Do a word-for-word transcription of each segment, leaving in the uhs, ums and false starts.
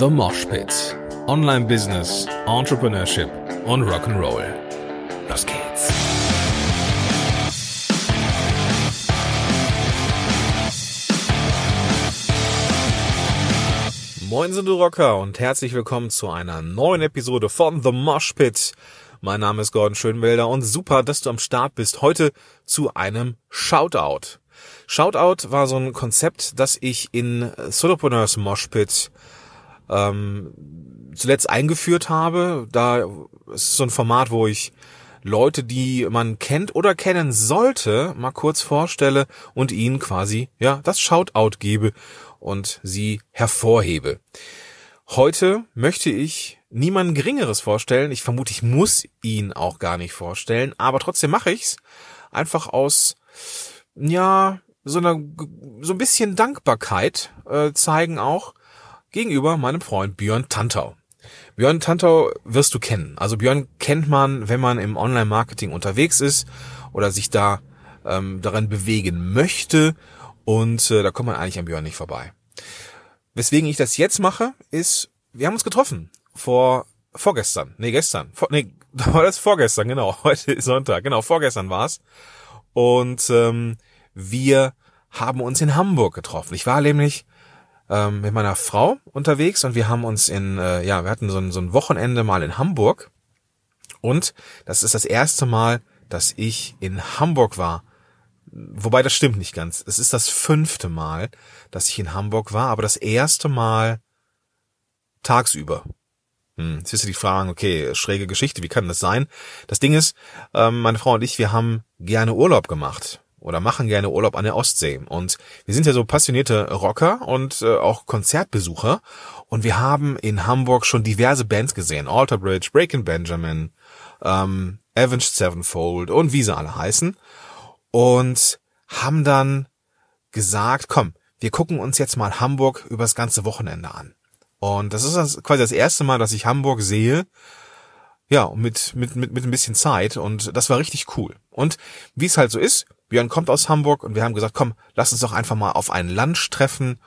The Moshpit. Online-Business, Entrepreneurship und Rock'n'Roll. Los geht's! Moin, sind du Rocker und herzlich willkommen zu einer neuen Episode von The Moshpit. Mein Name ist Gordon Schönwälder und super, dass du am Start bist. Heute zu einem Shoutout. Shoutout war so ein Konzept, das ich in Solopreneurs Moshpit ähm, zuletzt eingeführt habe. Da ist so ein Format, wo ich Leute, die man kennt oder kennen sollte, mal kurz vorstelle und ihnen quasi ja das Shoutout gebe und sie hervorhebe. Heute möchte ich niemand Geringeres vorstellen. Ich vermute, ich muss ihn auch gar nicht vorstellen, aber trotzdem mache ich's einfach aus ja so einer so ein bisschen Dankbarkeit äh, zeigen auch gegenüber meinem Freund Björn Tantau. Björn Tantau wirst du kennen. Also Björn kennt man, wenn man im Online-Marketing unterwegs ist oder sich da ähm, daran bewegen möchte, und äh, da kommt man eigentlich an Björn nicht vorbei. Weswegen ich das jetzt mache, ist, wir haben uns getroffen vor vorgestern, nee gestern, vor, nee da war das vorgestern genau. Heute ist Sonntag, genau vorgestern war's. Und ähm, wir haben uns in Hamburg getroffen. Ich war nämlich ähm, mit meiner Frau unterwegs und wir haben uns in, äh, ja, wir hatten so ein, so ein Wochenende mal in Hamburg. Und das ist das erste Mal, dass ich in Hamburg war. Wobei, das stimmt nicht ganz. Es ist das fünfte Mal, dass ich in Hamburg war, aber das erste Mal tagsüber. Hm, jetzt wirst du dich fragen, okay, schräge Geschichte, wie kann das sein? Das Ding ist, ähm, meine Frau und ich, wir haben gerne Urlaub gemacht oder machen gerne Urlaub an der Ostsee, und wir sind ja so passionierte Rocker und äh, auch Konzertbesucher, und wir haben in Hamburg schon diverse Bands gesehen, Alter Bridge, Breaking Benjamin, ähm, Avenged Sevenfold und wie sie alle heißen, und haben dann gesagt, komm, wir gucken uns jetzt mal Hamburg übers ganze Wochenende an. Und das ist das, quasi das erste Mal, dass ich Hamburg sehe, ja, mit mit mit mit ein bisschen Zeit, und das war richtig cool. Und wie es halt so ist, Björn kommt aus Hamburg und wir haben gesagt, komm, lass uns doch einfach mal auf einen Lunch treffen,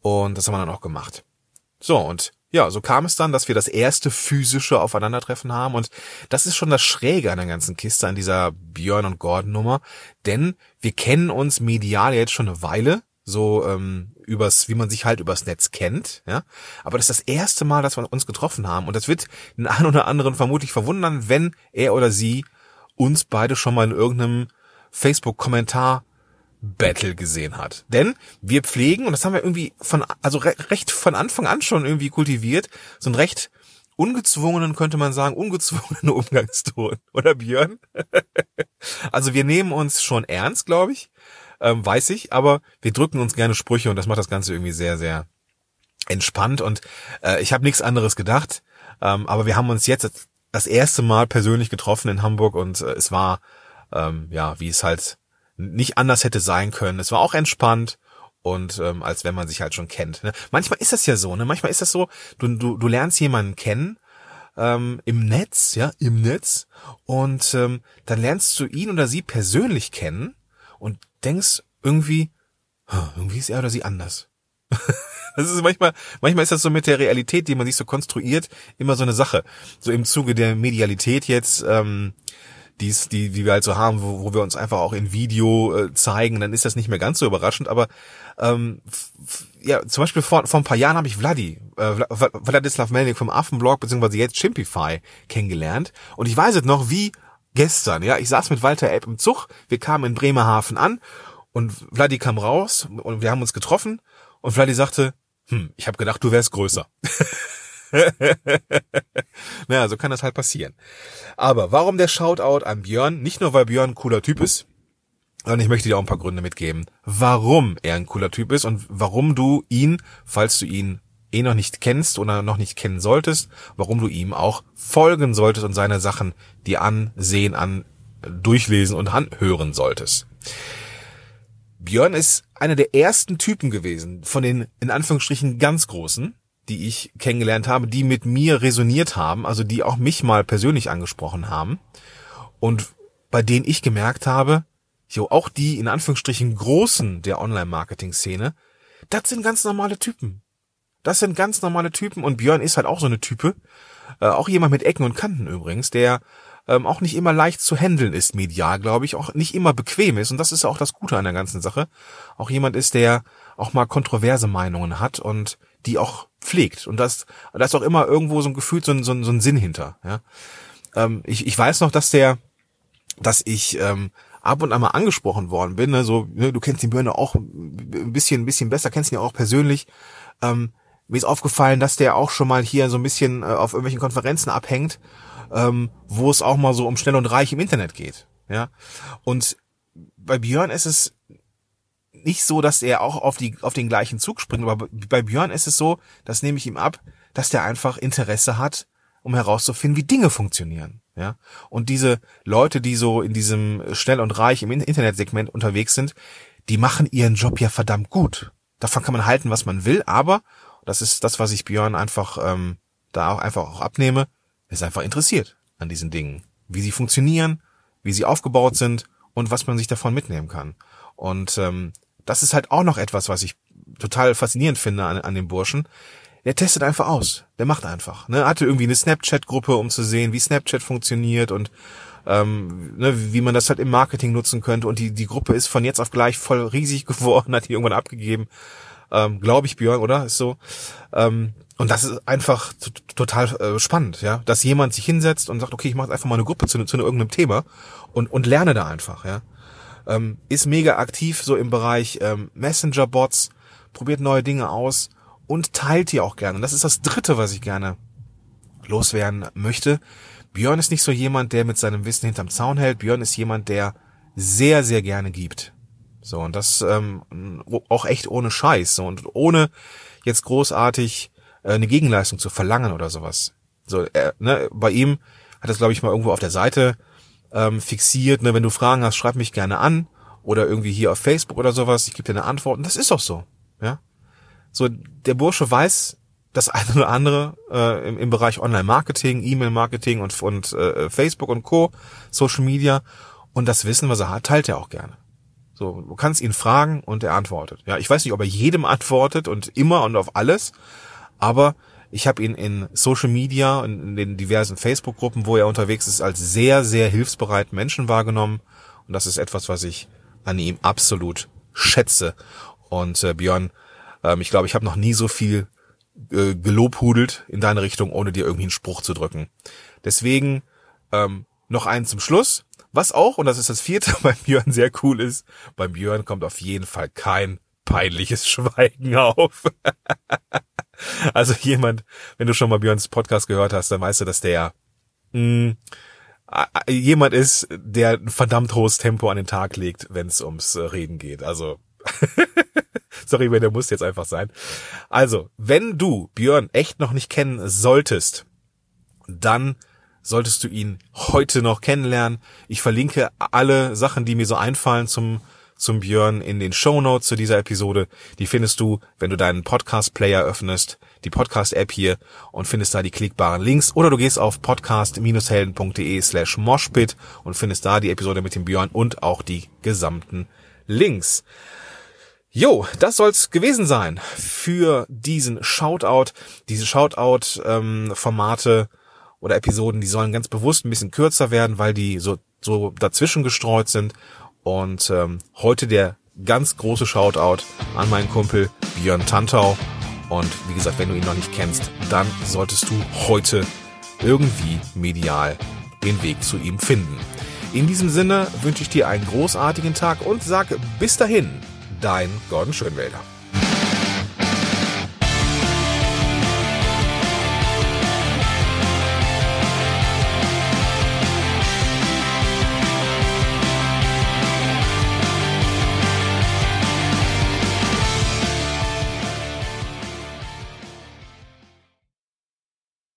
und das haben wir dann auch gemacht. So, und ja, so kam es dann, dass wir das erste physische Aufeinandertreffen haben, und das ist schon das Schräge an der ganzen Kiste, an dieser Björn und Gordon Nummer, denn wir kennen uns medial jetzt schon eine Weile, so ähm, übers, wie man sich halt übers Netz kennt, ja. Aber das ist das erste Mal, dass wir uns getroffen haben, und das wird den einen oder anderen vermutlich verwundern, wenn er oder sie uns beide schon mal in irgendeinem Facebook-Kommentar-Battle gesehen hat. Denn wir pflegen, und das haben wir irgendwie von, also re- recht von Anfang an schon irgendwie kultiviert, so einen recht ungezwungenen, könnte man sagen, ungezwungenen Umgangston, oder Björn? Also wir nehmen uns schon ernst, glaube ich. Ähm, weiß ich, aber wir drücken uns gerne Sprüche, und das macht das Ganze irgendwie sehr, sehr entspannt, und äh, ich habe nichts anderes gedacht, ähm, aber wir haben uns jetzt das erste Mal persönlich getroffen in Hamburg, und äh, es war, ähm, ja, wie es halt nicht anders hätte sein können. Es war auch entspannt, und ähm, als wenn man sich halt schon kennt. Ne? Manchmal ist das ja so, ne? Manchmal ist das so, du, du, du lernst jemanden kennen, Ähm, im Netz, ja, im Netz, und ähm, dann lernst du ihn oder sie persönlich kennen und denkst irgendwie, irgendwie ist er oder sie anders. Das ist manchmal, manchmal ist das so mit der Realität, die man sich so konstruiert, immer so eine Sache. So im Zuge der Medialität jetzt, ähm, die's, die, die wir halt so haben, wo, wo wir uns einfach auch in Video äh, zeigen, dann ist das nicht mehr ganz so überraschend. Aber ähm, f- ja, zum Beispiel vor, vor ein paar Jahren habe ich Vladi, äh, Vladislav Melnik vom Affenblog, beziehungsweise jetzt Chimpify, kennengelernt. Und ich weiß jetzt noch, wie gestern, ja, ich saß mit Walter Epp im Zug, wir kamen in Bremerhaven an, und Vladi kam raus und wir haben uns getroffen, und Vladi sagte, hm, ich habe gedacht, du wärst größer. Naja, so kann das halt passieren. Aber warum der Shoutout an Björn? Nicht nur, weil Björn ein cooler Typ ist, sondern ich möchte dir auch ein paar Gründe mitgeben, warum er ein cooler Typ ist und warum du ihn, falls du ihn eh noch nicht kennst oder noch nicht kennen solltest, warum du ihm auch folgen solltest und seine Sachen dir ansehen, an durchlesen und anhören solltest. Björn ist einer der ersten Typen gewesen, von den in Anführungsstrichen ganz Großen, die ich kennengelernt habe, die mit mir resoniert haben, also die auch mich mal persönlich angesprochen haben und bei denen ich gemerkt habe, jo, auch die in Anführungsstrichen Großen der Online-Marketing-Szene, das sind ganz normale Typen. Das sind ganz normale Typen und Björn ist halt auch so eine Type. Äh, auch jemand mit Ecken und Kanten übrigens, der ähm, auch nicht immer leicht zu handeln ist medial, glaube ich. Auch nicht immer bequem ist und das ist ja auch das Gute an der ganzen Sache. Auch jemand ist, der auch mal kontroverse Meinungen hat und die auch pflegt. Und da ist auch immer irgendwo so ein Gefühl, so ein, so ein, so ein Sinn hinter. Ja? Ähm, ich, ich weiß noch, dass der, dass ich ähm, ab und an mal angesprochen worden bin. Ne? So, ne, du kennst den Björn auch ein bisschen, ein bisschen besser, kennst ihn ja auch persönlich. Ähm, mir ist aufgefallen, dass der auch schon mal hier so ein bisschen äh, auf irgendwelchen Konferenzen abhängt, ähm, wo es auch mal so um schnell und reich im Internet geht. Ja? Und bei Björn ist es nicht so, dass er auch auf die auf den gleichen Zug springt, aber bei Björn ist es so, das nehme ich ihm ab, dass der einfach Interesse hat, um herauszufinden, wie Dinge funktionieren, ja? Und diese Leute, die so in diesem schnell und reich im Internetsegment unterwegs sind, die machen ihren Job ja verdammt gut. Davon kann man halten, was man will, aber das ist das, was ich Björn einfach ähm, da auch einfach auch abnehme, ist einfach interessiert an diesen Dingen, wie sie funktionieren, wie sie aufgebaut sind und was man sich davon mitnehmen kann. Und ähm, das ist halt auch noch etwas, was ich total faszinierend finde an, an dem Burschen. Der testet einfach aus, der macht einfach. Ne? Hatte irgendwie eine Snapchat-Gruppe, um zu sehen, wie Snapchat funktioniert und ähm, ne, wie man das halt im Marketing nutzen könnte. Und die die Gruppe ist von jetzt auf gleich voll riesig geworden, hat die irgendwann abgegeben. Ähm, glaube ich, Björn, oder? Ist so. Ähm, und das ist einfach t- total äh, spannend, ja, dass jemand sich hinsetzt und sagt, okay, ich mache jetzt einfach mal eine Gruppe zu, zu irgendeinem Thema und und lerne da einfach, ja. Ähm, ist mega aktiv so im Bereich ähm, Messenger-Bots, probiert neue Dinge aus und teilt die auch gerne. Und das ist das Dritte, was ich gerne loswerden möchte. Björn ist nicht so jemand, der mit seinem Wissen hinterm Zaun hält. Björn ist jemand, der sehr, sehr gerne gibt. So, und das ähm, auch echt ohne Scheiß. So, und ohne jetzt großartig äh, eine Gegenleistung zu verlangen oder sowas. So, äh, ne, bei ihm hat das, glaube ich, mal irgendwo auf der Seite Ähm, fixiert, ne, wenn du Fragen hast, schreib mich gerne an oder irgendwie hier auf Facebook oder sowas, ich gebe dir eine Antwort und das ist auch so, ja. So, der Bursche weiß das eine oder andere äh, im, im Bereich Online-Marketing, E-Mail-Marketing und, und äh, Facebook und Co., Social Media und das Wissen, was er hat, teilt er auch gerne. So, du kannst ihn fragen und er antwortet. Ja, ich weiß nicht, ob er jedem antwortet und immer und auf alles, aber ich habe ihn in Social Media und in den diversen Facebook-Gruppen, wo er unterwegs ist, als sehr, sehr hilfsbereiten Menschen wahrgenommen. Und das ist etwas, was ich an ihm absolut schätze. Und äh, Björn, ähm, ich glaube, ich habe noch nie so viel äh, gelobhudelt in deine Richtung, ohne dir irgendwie einen Spruch zu drücken. Deswegen ähm, noch einen zum Schluss. Was auch, und das ist das Vierte, bei Björn sehr cool ist, bei Björn kommt auf jeden Fall kein peinliches Schweigen auf. Also jemand, wenn du schon mal Björns Podcast gehört hast, dann weißt du, dass der mh, jemand ist, der ein verdammt hohes Tempo an den Tag legt, wenn es ums Reden geht. Also, sorry, wenn der muss jetzt einfach sein. Also, wenn du Björn echt noch nicht kennen solltest, dann solltest du ihn heute noch kennenlernen. Ich verlinke alle Sachen, die mir so einfallen zum zum Björn in den Shownotes zu dieser Episode. Die findest du, wenn du deinen Podcast-Player öffnest, die Podcast-App hier und findest da die klickbaren Links. Oder du gehst auf podcast-helden.de slash moshpit und findest da die Episode mit dem Björn und auch die gesamten Links. Jo, das soll's gewesen sein für diesen Shoutout. Diese Shoutout-Formate oder Episoden, die sollen ganz bewusst ein bisschen kürzer werden, weil die so, so dazwischen gestreut sind. Und ähm, heute der ganz große Shoutout an meinen Kumpel Björn Tantau. Und wie gesagt, wenn du ihn noch nicht kennst, dann solltest du heute irgendwie medial den Weg zu ihm finden. In diesem Sinne wünsche ich dir einen großartigen Tag und sag bis dahin, dein Gordon Schönwälder.